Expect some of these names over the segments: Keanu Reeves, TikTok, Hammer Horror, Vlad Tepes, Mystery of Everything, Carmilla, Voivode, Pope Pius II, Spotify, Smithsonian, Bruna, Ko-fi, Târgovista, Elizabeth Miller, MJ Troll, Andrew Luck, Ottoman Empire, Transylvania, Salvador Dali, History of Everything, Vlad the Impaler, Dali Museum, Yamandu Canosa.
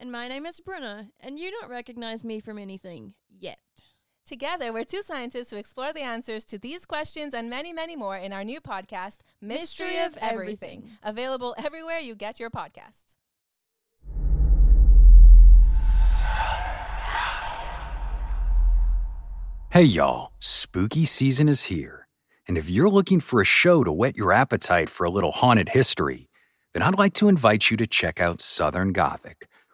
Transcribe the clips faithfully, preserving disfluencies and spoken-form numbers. And my name is Bruna, and you don't recognize me from anything yet. Together, we're two scientists who explore the answers to these questions and many, many more in our new podcast, Mystery, Mystery of Everything. Everything, available everywhere you get your podcasts. Hey, y'all. Spooky season is here. And if you're looking for a show to whet your appetite for a little haunted history, then I'd like to invite you to check out Southern Gothic,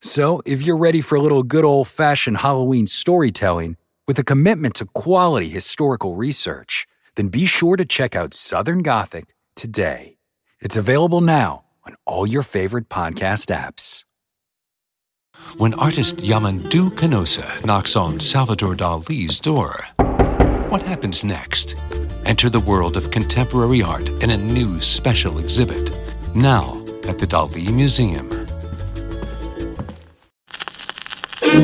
So, if you're ready for a little good old-fashioned Halloween storytelling with a commitment to quality historical research, then be sure to check out Southern Gothic today. It's available now on all your favorite podcast apps. When artist Yamandu Canosa knocks on Salvador Dali's door, what happens next? Enter the world of contemporary art in a new special exhibit, now at the Dali Museum. Hi,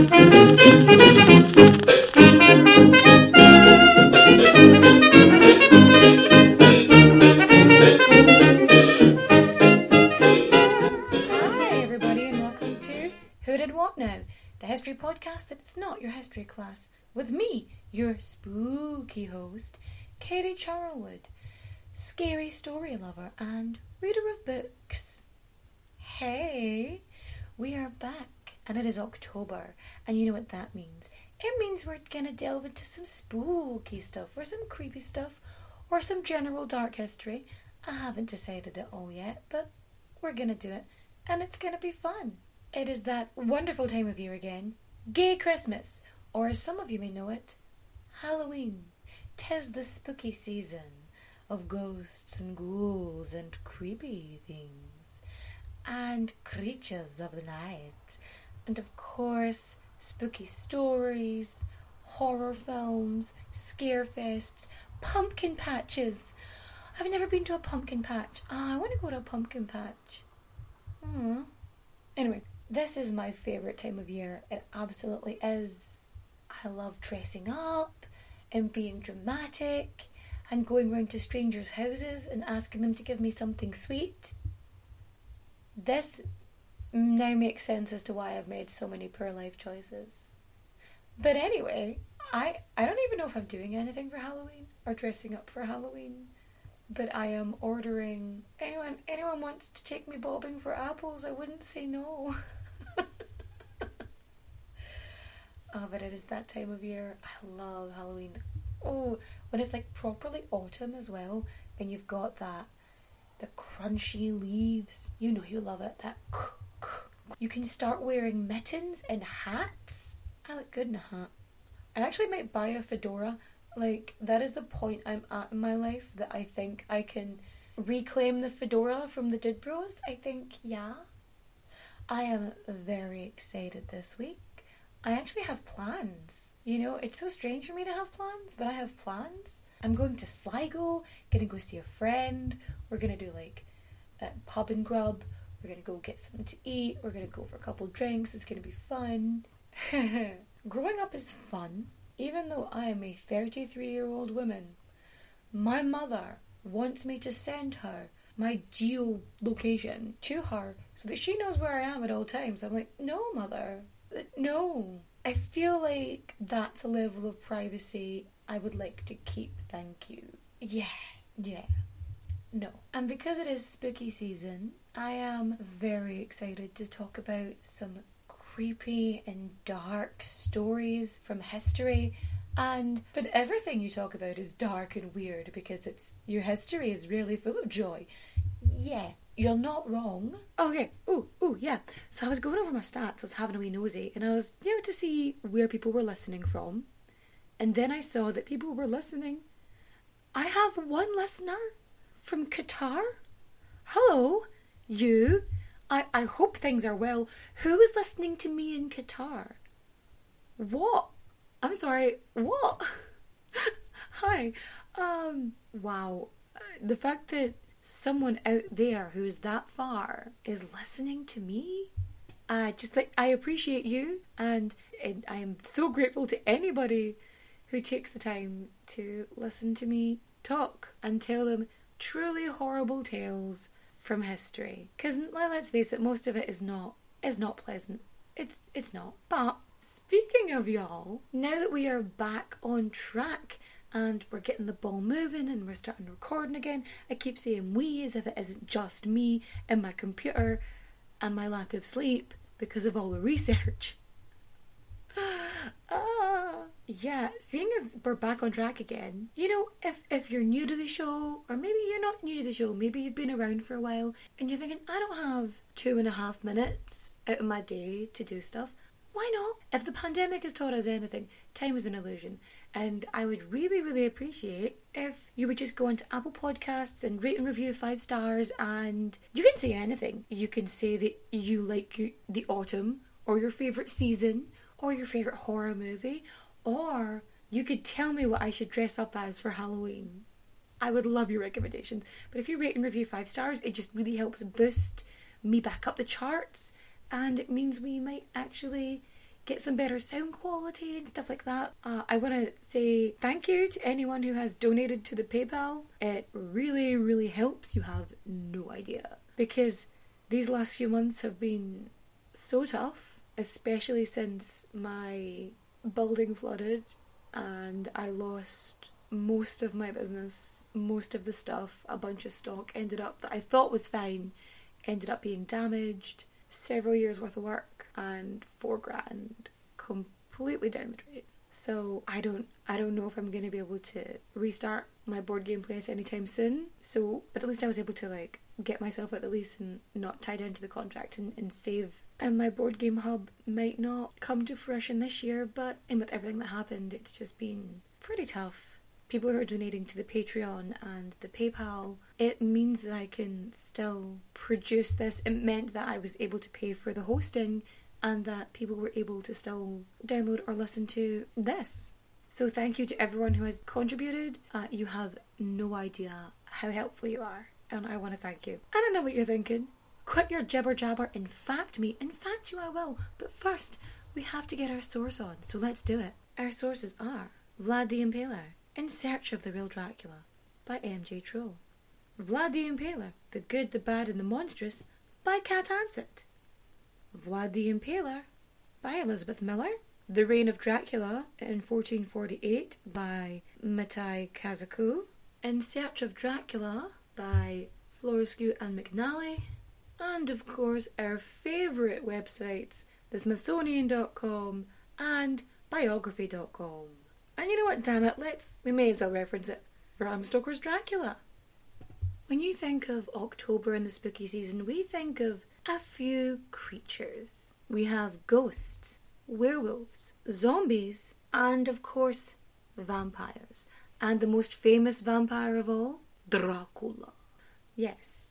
everybody, and welcome to Who Did What Now, the history podcast that's not your history class, with me, your spooky host, Katie Charlwood, scary story lover and reader of books. Hey, we are back. And it is October, and you know what that means. It means we're going to delve into some spooky stuff, or some creepy stuff, or some general dark history. I haven't decided it all yet, but we're going to do it, and it's going to be fun. It is that wonderful time of year again, Gay Christmas, or as some of you may know it, Halloween. 'Tis the spooky season of ghosts and ghouls and creepy things, and creatures of the night. And of course, spooky stories, horror films, scare fests, pumpkin patches. I've never been to a pumpkin patch. Ah, oh, I want to go to a pumpkin patch. Aww. Anyway, this is my favourite time of year. It absolutely is. I love dressing up and being dramatic and going round to strangers' houses and asking them to give me something sweet. This now makes sense as to why I've made so many poor life choices. But anyway, I, I don't even know if I'm doing anything for Halloween or dressing up for Halloween. But I am ordering... Anyone anyone wants to take me bobbing for apples, I wouldn't say no. Oh, but it is that time of year. I love Halloween. Oh, when it's like properly autumn as well, and you've got that, the crunchy leaves. You know you love it, that... You can start wearing mittens and hats. I look good in a hat. I actually might buy a fedora. Like, that is the point I'm at in my life, that I think I can reclaim the fedora from the Dud Bros. I think, yeah. I am very excited this week. I actually have plans. You know, it's so strange for me to have plans, but I have plans. I'm going to Sligo, gonna go see a friend. We're gonna do, like, a pub and grub. We're going to go get something to eat. We're going to go for a couple drinks. It's going to be fun. Growing up is fun. Even though I am a thirty-three-year-old woman, my mother wants me to send her my geolocation to her so that she knows where I am at all times. I'm like, no, mother. No. I feel like that's a level of privacy I would like to keep. Thank you. Yeah. Yeah. No. And because it is spooky season, I am very excited to talk about some creepy and dark stories from history. And but everything you talk about is dark and weird because it's your history is really full of joy. Yeah, you're not wrong. Okay, ooh, ooh, yeah. So I was going over my stats, I was having a wee nosy, and I was, you know, to see where people were listening from. And then I saw that people were listening. I have one listener from Qatar. Hello, you. I, I hope things are well. Who is listening to me in Qatar? What? I'm sorry, what? Hi. Um, wow. The fact that someone out there who's that far is listening to me? I just like, I appreciate you, and, and I am so grateful to anybody who takes the time to listen to me talk and tell them truly horrible tales from history. Because, well, let's face it, most of it is not, is not pleasant. It's, it's not. But speaking of y'all, now that we are back on track and we're getting the ball moving and we're starting recording again, I keep saying we as if it isn't just me and my computer and my lack of sleep because of all the research. ah, yeah, seeing as we're back on track again, you know, if, if you're new to the show, or maybe you're not new to the show, maybe you've been around for a while and you're thinking, I don't have two and a half minutes out of my day to do stuff. Why not? If the pandemic has taught us anything, time is an illusion. And I would really, really appreciate if you would just go onto Apple Podcasts and rate and review five stars. And you can say anything. You can say that you like the autumn, or your favourite season, or your favourite horror movie. Or you could tell me what I should dress up as for Halloween. I would love your recommendations. But if you rate and review five stars, it just really helps boost me back up the charts. And it means we might actually get some better sound quality and stuff like that. Uh, I want to say thank you to anyone who has donated to the PayPal. It really, really helps. You have no idea. Because these last few months have been so tough, especially since my building flooded and I lost most of my business, most of the stuff, a bunch of stock ended up that I thought was fine, ended up being damaged. Several years worth of work and four grand completely down the drain. So I don't I don't know if I'm going to be able to restart my board game play at any time soon. So but at least I was able to like get myself out the lease and not tie down to the contract and, and save. And my board game hub might not come to fruition this year, but and with everything that happened, it's just been pretty tough. People who are donating to the Patreon and the PayPal, it means that I can still produce this. It meant that I was able to pay for the hosting and that people were able to still download or listen to this. So thank you to everyone who has contributed. Uh, you have no idea how helpful you are, and I want to thank you. I don't know what you're thinking. Quit your jibber jabber and fact me. In fact you I will. But first, we have to get our source on, so let's do it. Our sources are Vlad the Impaler, In Search of the Real Dracula by M J Troll, Vlad the Impaler, The Good, the Bad and the Monstrous by Cat Ansett, Vlad the Impaler by Elizabeth Miller, The Reign of Dracula in fourteen forty-eight by Matai Kazaku, In Search of Dracula by Florescu and McNally, and of course our favourite websites, the smithsonian dot com and biography dot com. And you know what, damn it, let's, we may as well reference it, Bram Stoker's Dracula. When you think of October and the spooky season, we think of a few creatures. We have ghosts, werewolves, zombies, and of course, vampires. And the most famous vampire of all, Dracula. Yes,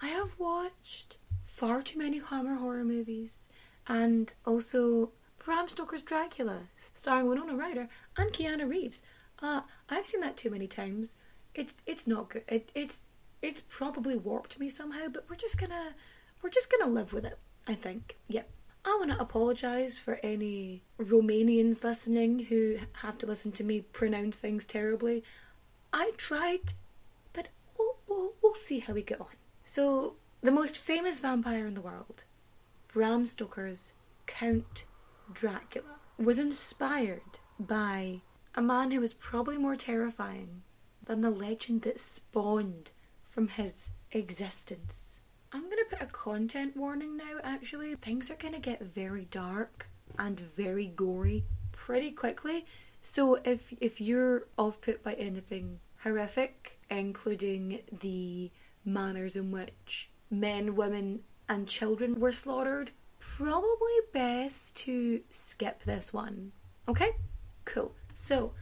I have watched far too many Hammer horror movies, and also Bram Stoker's Dracula, starring Winona Ryder and Keanu Reeves. Uh, I've seen that too many times. It's it's not good. It, it's it's probably warped me somehow, but we're just gonna we're just gonna live with it, I think. Yep. I want to apologise for any Romanians listening who have to listen to me pronounce things terribly. I tried, but we'll we'll, we'll see how we get on. So, the most famous vampire in the world, Bram Stoker's Count Dracula, was inspired by a man who was probably more terrifying than the legend that spawned from his existence. I'm gonna put a content warning now, actually. Things are gonna get very dark and very gory pretty quickly. So if if you're off put by anything horrific, including the manners in which men, women and children were slaughtered, probably best to skip this one. Okay? Cool. So,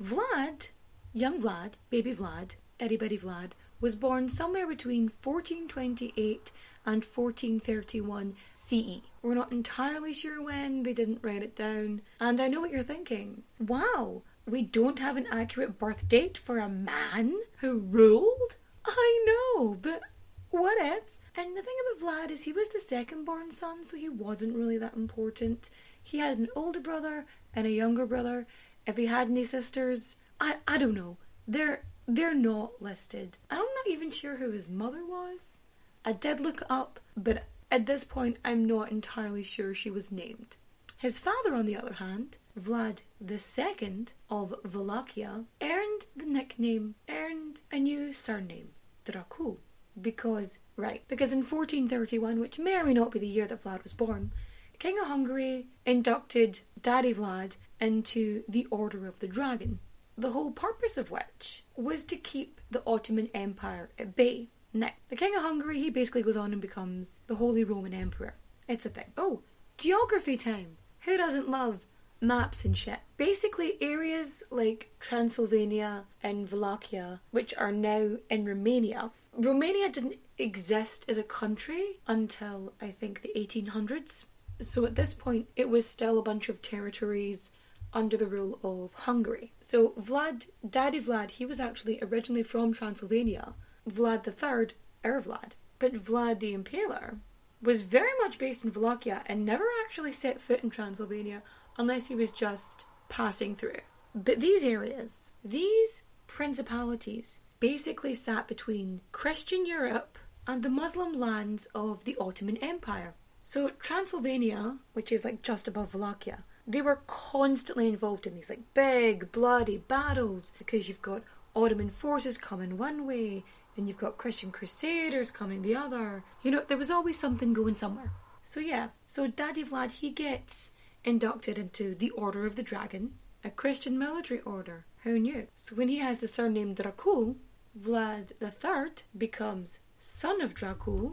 Vlad, young Vlad, baby Vlad, itty-bitty Vlad, was born somewhere between fourteen twenty-eight and fourteen thirty-one C E. We're not entirely sure when, they didn't write it down. And I know what you're thinking. Wow, we don't have an accurate birth date for a man who ruled? I know, but what ifs? And the thing about Vlad is he was the second born son, so he wasn't really that important. He had an older brother and a younger brother. If he had any sisters, I, I don't know. They're... They're not listed. I'm not even sure who his mother was. I did look up, but at this point I'm not entirely sure she was named. His father, on the other hand, Vlad the Second of Wallachia, earned the nickname, earned a new surname, Dracul. Because, right, because in fourteen thirty-one, which may or may not be the year that Vlad was born, King of Hungary inducted Daddy Vlad into the Order of the Dragon. The whole purpose of which was to keep the Ottoman Empire at bay. Now, the King of Hungary, he basically goes on and becomes the Holy Roman Emperor. It's a thing. Oh, geography time. Who doesn't love maps and shit? Basically, areas like Transylvania and Wallachia, which are now in Romania. Romania didn't exist as a country until, I think, the eighteen hundreds. So at this point, it was still a bunch of territories under the rule of Hungary. So Vlad, Daddy Vlad, he was actually originally from Transylvania. Vlad the Third, our Vlad. But Vlad the Impaler was very much based in Wallachia and never actually set foot in Transylvania unless he was just passing through. But these areas, these principalities, basically sat between Christian Europe and the Muslim lands of the Ottoman Empire. So Transylvania, which is like just above Wallachia, they were constantly involved in these like big bloody battles because you've got Ottoman forces coming one way and you've got Christian crusaders coming the other. You know, there was always something going somewhere. So yeah, so Daddy Vlad, he gets inducted into the Order of the Dragon, a Christian military order. Who knew? So when he has the surname Dracul, Vlad the Third becomes son of Dracul,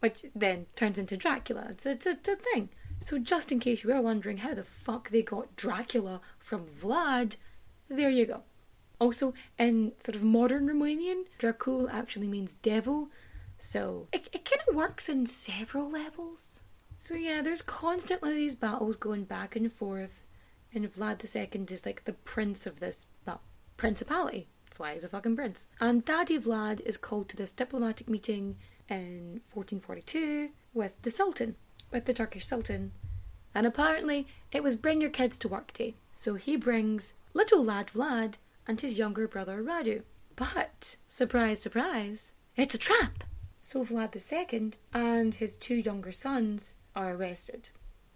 which then turns into Dracula. It's, it's, it's a thing. So just in case you were wondering how the fuck they got Dracula from Vlad, there you go. Also, in sort of modern Romanian, Dracul actually means devil, so it, it kind of works in several levels. So yeah, there's constantly these battles going back and forth, and Vlad the Second is like the prince of this, well, principality. That's why he's a fucking prince. And Daddy Vlad is called to this diplomatic meeting in fourteen forty-two with the Sultan. with the Turkish Sultan, and apparently it was bring your kids to work day. So he brings little lad Vlad and his younger brother Radu. But, surprise, surprise, it's a trap! So Vlad the Second and his two younger sons are arrested.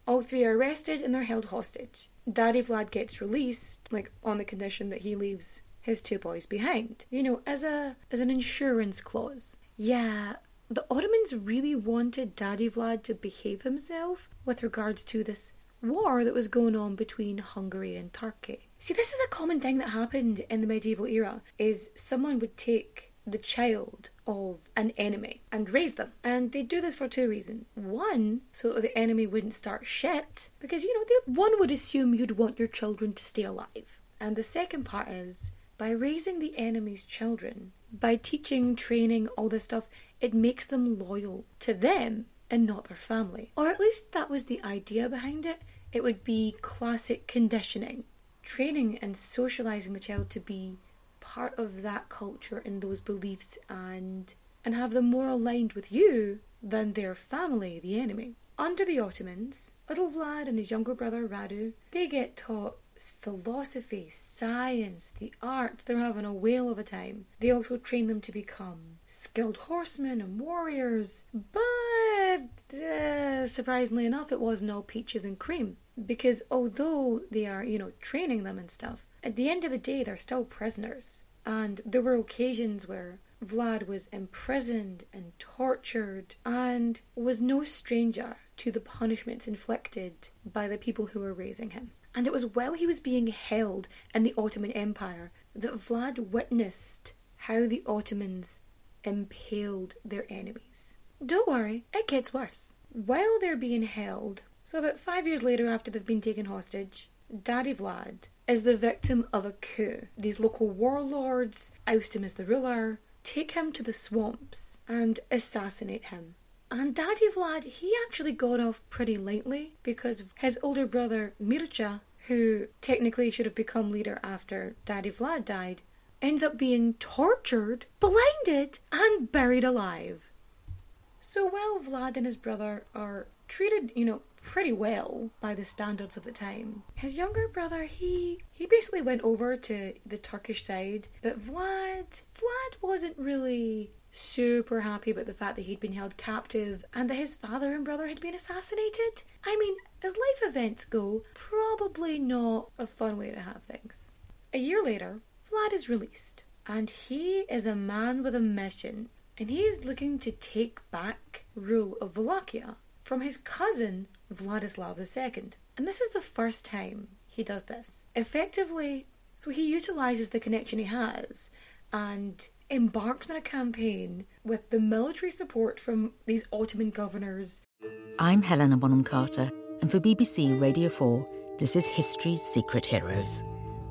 All three are arrested and they're held hostage. Daddy Vlad gets released, like, on the condition that he leaves his two boys behind. You know, as a as an insurance clause. Yeah, the Ottomans really wanted Daddy Vlad to behave himself with regards to this war that was going on between Hungary and Turkey. See, this is a common thing that happened in the medieval era, is someone would take the child of an enemy and raise them. And they do this for two reasons. One, so the enemy wouldn't start shit, because, you know, they, one would assume you'd want your children to stay alive. And the second part is, by raising the enemy's children, by teaching, training, all this stuff, it makes them loyal to them and not their family. Or at least that was the idea behind it. It would be classic conditioning. Training and socialising the child to be part of that culture and those beliefs and and have them more aligned with you than their family, the enemy. Under the Ottomans, little Vlad and his younger brother Radu, they get taught philosophy, science, the arts. They're having a whale of a time. They also train them to become skilled horsemen and warriors, but uh, surprisingly enough, it wasn't all peaches and cream, because although they are, you know, training them and stuff, at the end of the day, they're still prisoners. And there were occasions where Vlad was imprisoned and tortured and was no stranger to the punishments inflicted by the people who were raising him. And it was while he was being held in the Ottoman Empire that Vlad witnessed how the Ottomans impaled their enemies. Don't worry, it gets worse. While they're being held, so about five years later after they've been taken hostage, Daddy Vlad is the victim of a coup. These local warlords oust him as the ruler, take him to the swamps and assassinate him. And Daddy Vlad, he actually got off pretty lightly because his older brother Mircea, who technically should have become leader after Daddy Vlad died, ends up being tortured, blinded and buried alive. So while Vlad and his brother are treated, you know, pretty well by the standards of the time, his younger brother, he he basically went over to the Turkish side, but Vlad, Vlad wasn't really super happy about the fact that he'd been held captive and that his father and brother had been assassinated. I mean, as life events go, probably not a fun way to have things. A year later, Vlad is released, and he is a man with a mission, and he is looking to take back rule of Wallachia from his cousin Vladislav the Second. And this is the first time he does this. Effectively, so he utilises the connection he has and embarks on a campaign with the military support from these Ottoman governors. I'm Helena Bonham Carter, and for B B C Radio four, this is History's Secret Heroes,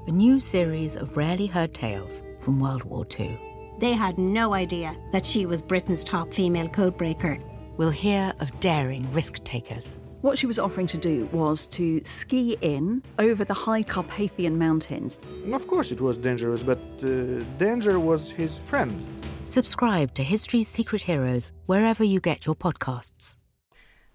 a new series of rarely heard tales from World War Two. They had no idea that she was Britain's top female codebreaker. We'll hear of daring risk-takers. What she was offering to do was to ski in over the high Carpathian mountains. Of course it was dangerous, but uh, danger was his friend. Subscribe to History's Secret Heroes wherever you get your podcasts.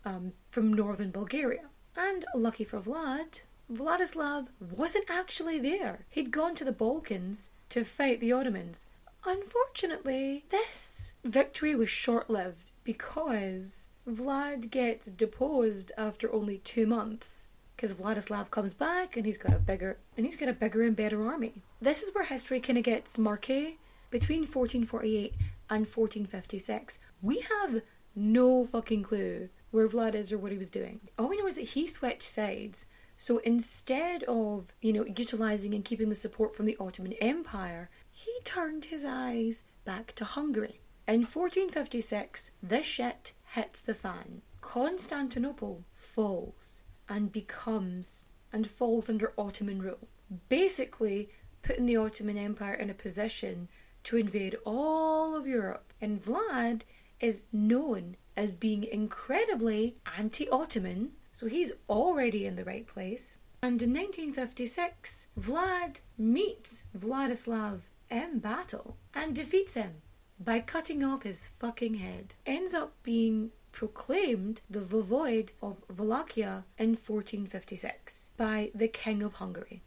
Um, from northern Bulgaria. And lucky for Vlad, Vladislav wasn't actually there. He'd gone to the Balkans to fight the Ottomans. Unfortunately, this victory was short-lived because Vlad gets deposed after only two months because Vladislav comes back and he's got a bigger and he's got a bigger and better army. This is where history kind of gets murky. Between fourteen forty-eight and fourteen fifty-six, we have no fucking clue where Vlad is or what he was doing. All we know is that he switched sides. So instead of, you know, utilising and keeping the support from the Ottoman Empire, he turned his eyes back to Hungary. In fourteen fifty-six, this shit hits the fan. Constantinople falls and becomes and falls under Ottoman rule, basically putting the Ottoman Empire in a position to invade all of Europe. And Vlad is known as being incredibly anti-Ottoman, so he's already in the right place. And in nineteen fifty-six, Vlad meets Vladislav in battle and defeats him by cutting off his fucking head. Ends up being proclaimed the Voivode of Wallachia in fourteen fifty-six by the King of Hungary.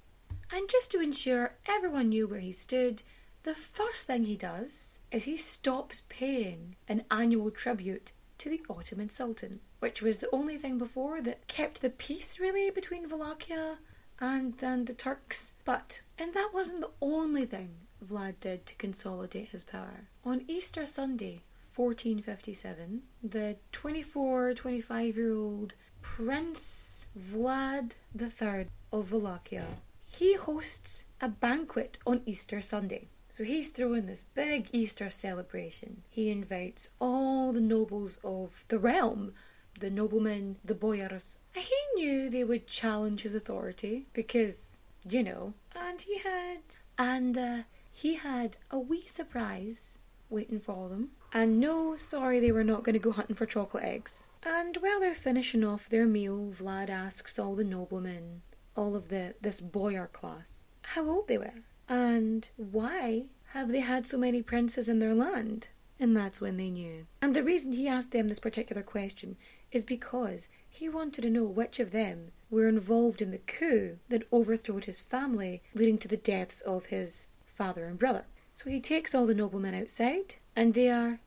And just to ensure everyone knew where he stood, the first thing he does is he stops paying an annual tribute to the Ottoman Sultan, which was the only thing before that kept the peace, really, between Wallachia and then the Turks. But, and that wasn't the only thing Vlad did to consolidate his power. On Easter Sunday, fourteen fifty-seven, the twenty-four, twenty-five-year-old Prince Vlad the Third of Wallachia, he hosts a banquet on Easter Sunday. So he's throwing this big Easter celebration. He invites all the nobles of the realm, the noblemen, the boyars. He knew they would challenge his authority because, you know, and he had... And uh, he had a wee surprise waiting for them. And no, sorry, they were not going to go hunting for chocolate eggs. And while they're finishing off their meal, Vlad asks all the noblemen, all of the this boyar class, how old they were. And why have they had so many princes in their land? And that's when they knew. And the reason he asked them this particular question is because he wanted to know which of them were involved in the coup that overthrew his family, leading to the deaths of his father and brother. So he takes all the noblemen outside, and they are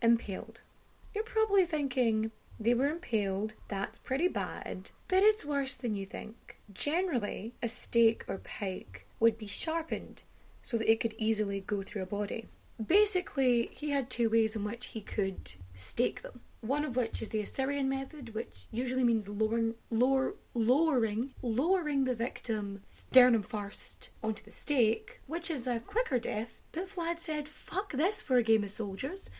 impaled. You're probably thinking, they were impaled, that's pretty bad, but it's worse than you think. Generally, a stake or pike would be sharpened so that it could easily go through a body. basically he had two ways in which he could stake them. One of which is the Assyrian method, which usually means lowering lower, lowering, lowering the victim sternum first onto the stake, which is a quicker death. But Vlad said, fuck this for a game of soldiers,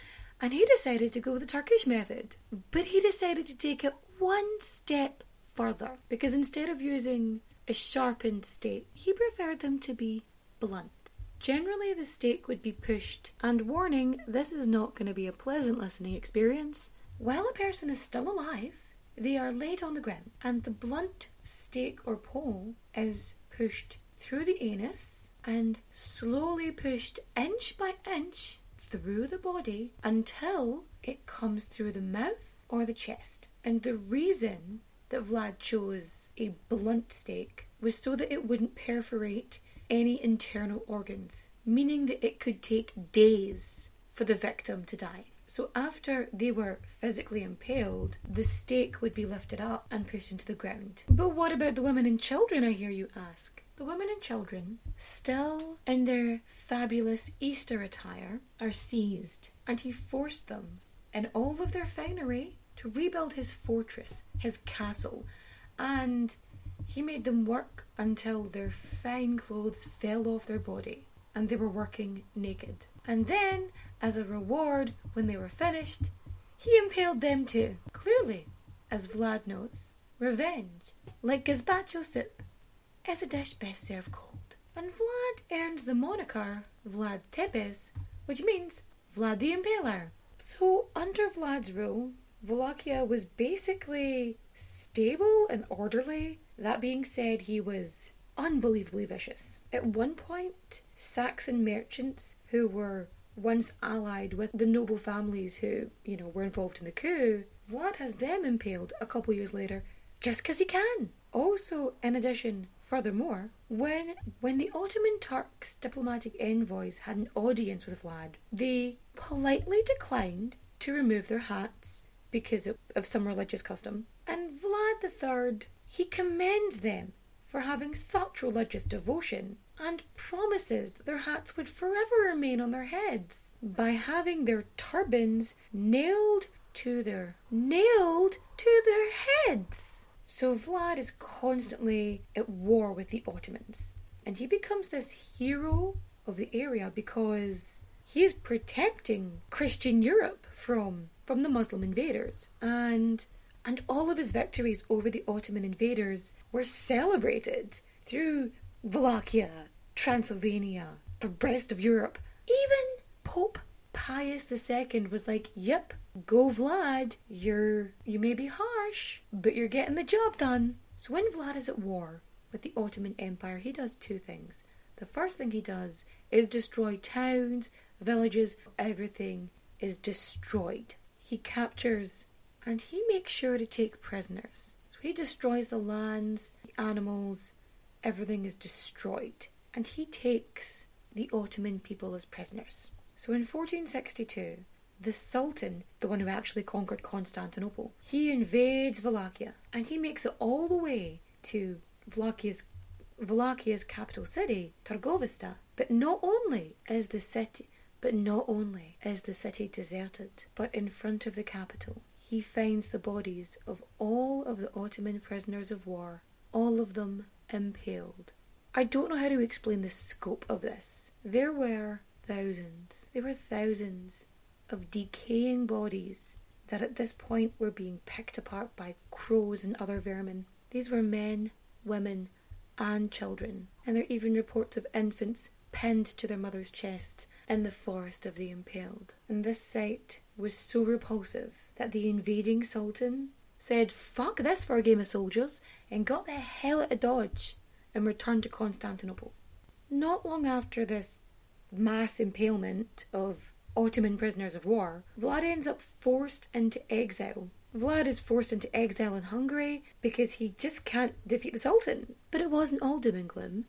and he decided to go with the Turkish method. But he decided to take it one step further, because instead of using a sharpened stake, he preferred them to be blunt. Generally, the stake would be pushed, and warning, this is not going to be a pleasant listening experience. While a person is still alive, they are laid on the ground, and the blunt stake or pole is pushed through the anus and slowly pushed inch by inch through the body until it comes through the mouth or the chest. And the reason that Vlad chose a blunt stake was so that it wouldn't perforate any internal organs, meaning that it could take days for the victim to die. So after they were physically impaled, the stake would be lifted up and pushed into the ground. But what about the women and children, I hear you ask? The women and children, still in their fabulous Easter attire, are seized, and he forced them, in all of their finery, to rebuild his fortress, his castle, and he made them work until their fine clothes fell off their body, and they were working naked. And then, as a reward, when they were finished, he impaled them too. Clearly, as Vlad knows, revenge, like gazpacho soup, is a dish best served cold. And Vlad earns the moniker Vlad Tepes, which means Vlad the Impaler. So, under Vlad's rule, Wallachia was basically stable and orderly. That being said, he was unbelievably vicious. At one point, Saxon merchants who were once allied with the noble families who, you know, were involved in the coup, Vlad has them impaled a couple years later just because he can. Also, in addition, furthermore, when when the Ottoman Turks' diplomatic envoys had an audience with Vlad, they politely declined to remove their hats because of, of some religious custom. And Vlad the Third, he commends them for having such religious devotion and promises that their hats would forever remain on their heads by having their turbans nailed to their nailed to their heads. So Vlad is constantly at war with the Ottomans, and he becomes this hero of the area because he is protecting Christian Europe from from the Muslim invaders, and and all of his victories over the Ottoman invaders were celebrated through Wallachia, Transylvania, the rest of Europe. Even Pope Pius the Second was like, yep, go Vlad, you're, you may be harsh, but you're getting the job done. So when Vlad is at war with the Ottoman Empire, he does two things. The first thing he does is destroy towns, villages, everything is destroyed. He captures and he makes sure to take prisoners. So he destroys the lands, the animals, everything is destroyed, and he takes the Ottoman people as prisoners. So in fourteen sixty-two, the Sultan, the one who actually conquered Constantinople, he invades Wallachia, and he makes it all the way to Wallachia's, Wallachia's capital city, Târgovista. But not only is the city, but not only is the city deserted, but in front of the capital, he finds the bodies of all of the Ottoman prisoners of war, all of them impaled. I don't know how to explain the scope of this. There were thousands, there were thousands of decaying bodies that at this point were being picked apart by crows and other vermin. These were men, women, and children, and there are even reports of infants pinned to their mother's chest in the forest of the impaled. And this sight was so repulsive that the invading sultan said, fuck this for a game of soldiers, and got the hell out of Dodge and returned to Constantinople. Not long after this mass impalement of Ottoman prisoners of war, Vlad ends up forced into exile. Vlad is forced into exile in Hungary because he just can't defeat the Sultan. But it wasn't all doom and gloom,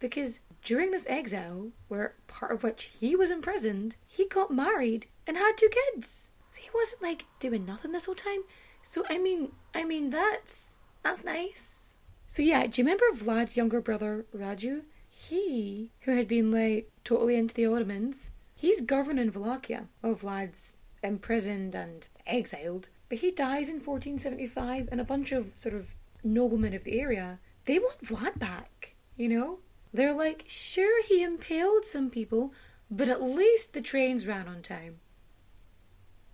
because during this exile, where part of which he was imprisoned, he got married and had two kids. So he wasn't like doing nothing this whole time. So, I mean, I mean, that's, that's nice. So, yeah, do you remember Vlad's younger brother, Radu? He, who had been, like, totally into the Ottomans, He's governing Wallachia while Vlad's imprisoned and exiled, but he dies in fourteen seventy-five, and a bunch of sort of noblemen of the area, they want Vlad back, you know? They're like, sure, he impaled some people, but at least the trains ran on time.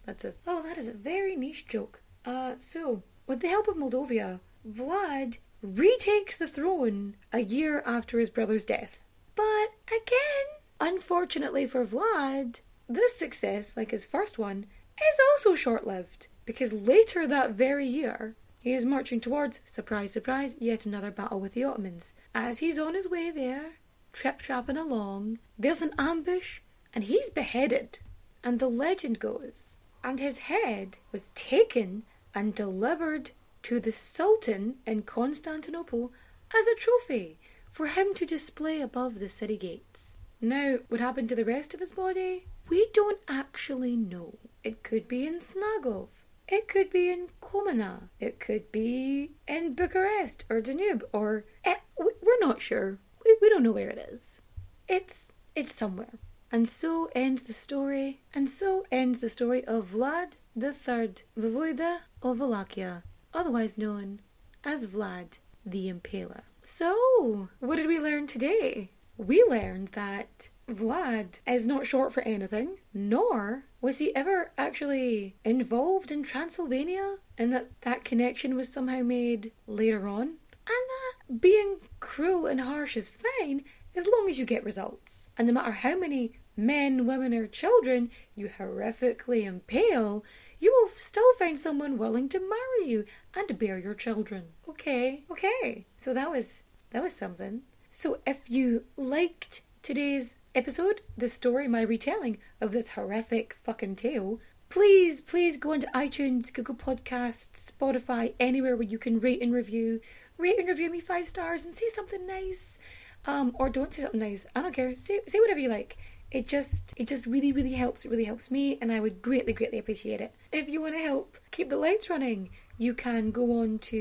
That's a... Oh, that is a very niche joke. Uh, so, with the help of Moldavia, Vlad retakes the throne a year after his brother's death. But, again, unfortunately for Vlad, this success, like his first one, is also short-lived, because later that very year, he is marching towards, surprise, surprise, yet another battle with the Ottomans. As he's on his way there, trip-trapping along, there's an ambush, and he's beheaded. And the legend goes, and his head was taken and delivered to the Sultan in Constantinople as a trophy for him to display above the city gates. Now, what happened to the rest of his body? We don't actually know. It could be in Snagov. It could be in Komana. It could be in Bucharest or Danube or... It, we're not sure. We, we don't know where it is. It's it's somewhere. And so ends the story. And so ends the story of Vlad the Third, Voivode of Wallachia, otherwise known as Vlad the Impaler. So, what did we learn today? We learned that Vlad is not short for anything, nor was he ever actually involved in Transylvania, and that that connection was somehow made later on, and that being cruel and harsh is fine as long as you get results. And no matter how many men, women or children you horrifically impale, you will still find someone willing to marry you and bear your children. Okay, okay. So that was, that was something. So if you liked today's episode, the story, my retelling of this horrific fucking tale, please, please go into iTunes, Google Podcasts, Spotify, anywhere where you can rate and review. Rate and review me five stars and say something nice. Um, or don't say something nice. I don't care. Say say whatever you like. It just, it just really, really helps. It really helps me, and I would greatly, greatly appreciate it. If you want to help keep the lights running, you can go on to,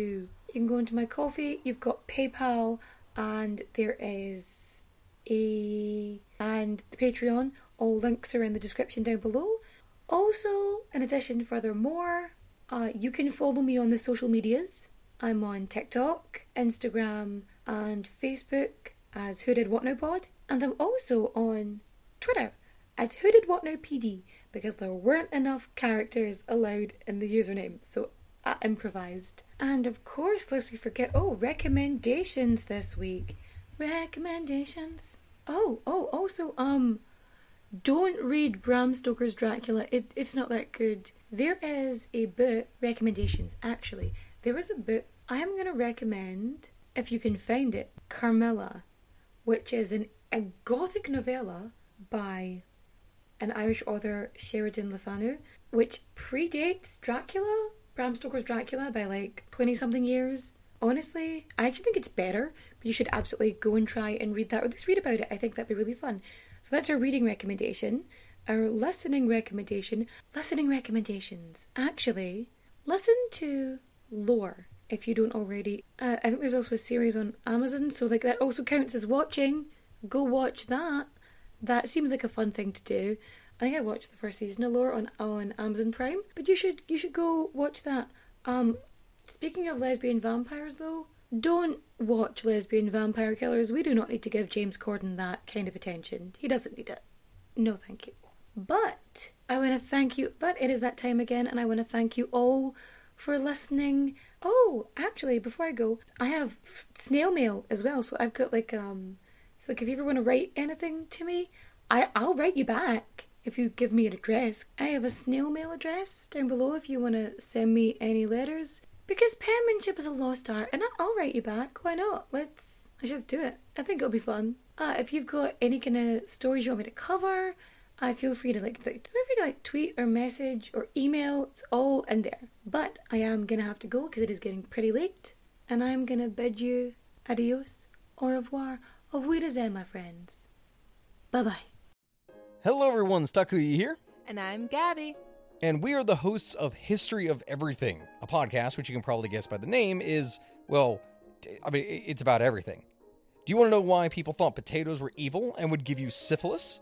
you can go onto my Ko-fi. You've got PayPal. And there is a... and the Patreon. All links are in the description down below. Also, in addition, furthermore, uh, you can follow me on the social medias. I'm on TikTok, Instagram and Facebook as Who Did What Now Pod. And I'm also on Twitter as Who Did What Now P D, because there weren't enough characters allowed in the username. So... Uh, improvised. And of course, lest we forget, oh, recommendations this week. Recommendations. Oh, oh, also, um, don't read Bram Stoker's Dracula. It, it's not that good. There is a book, recommendations, actually. There is a book I am going to recommend, if you can find it, Carmilla, which is an, a gothic novella by an Irish author, Sheridan Le Fanu, which predates Dracula. Bram Stoker's Dracula by like twenty something years. Honestly, I actually think it's better, but you should absolutely go and try and read that, or at least read about it. I think that'd be really fun. So that's our reading recommendation. Our listening recommendation. Listening recommendations. Actually, listen to Lore if you don't already. Uh, I think there's also a series on Amazon, so like that also counts as watching. Go watch that. That seems like a fun thing to do. I think I watched the first season of Lore on, on Amazon Prime, but you should you should go watch that. Um, speaking of lesbian vampires, though, don't watch Lesbian Vampire Killers. We do not need to give James Corden that kind of attention. He doesn't need it. No, thank you. But I want to thank you. But it is that time again, and I want to thank you all for listening. Oh, actually, before I go, I have snail mail as well. So I've got like um, so like if you ever want to write anything to me, I I'll write you back. If you give me an address, I have a snail mail address down below if you want to send me any letters. Because penmanship is a lost art, and I'll write you back. Why not? Let's, let's just do it. I think it'll be fun. Uh, if you've got any kind of stories you want me to cover, I uh, feel free to like, feel free to like tweet or message or email. It's all in there. But I am gonna have to go because it is getting pretty late, and I'm gonna bid you adios, au revoir, auf Wiedersehen, my friends. Bye bye. Hello everyone, Stakuyi here. And I'm Gabby. And we are the hosts of History of Everything, a podcast which you can probably guess by the name is, well, I mean, it's about everything. Do you want to know why people thought potatoes were evil and would give you syphilis?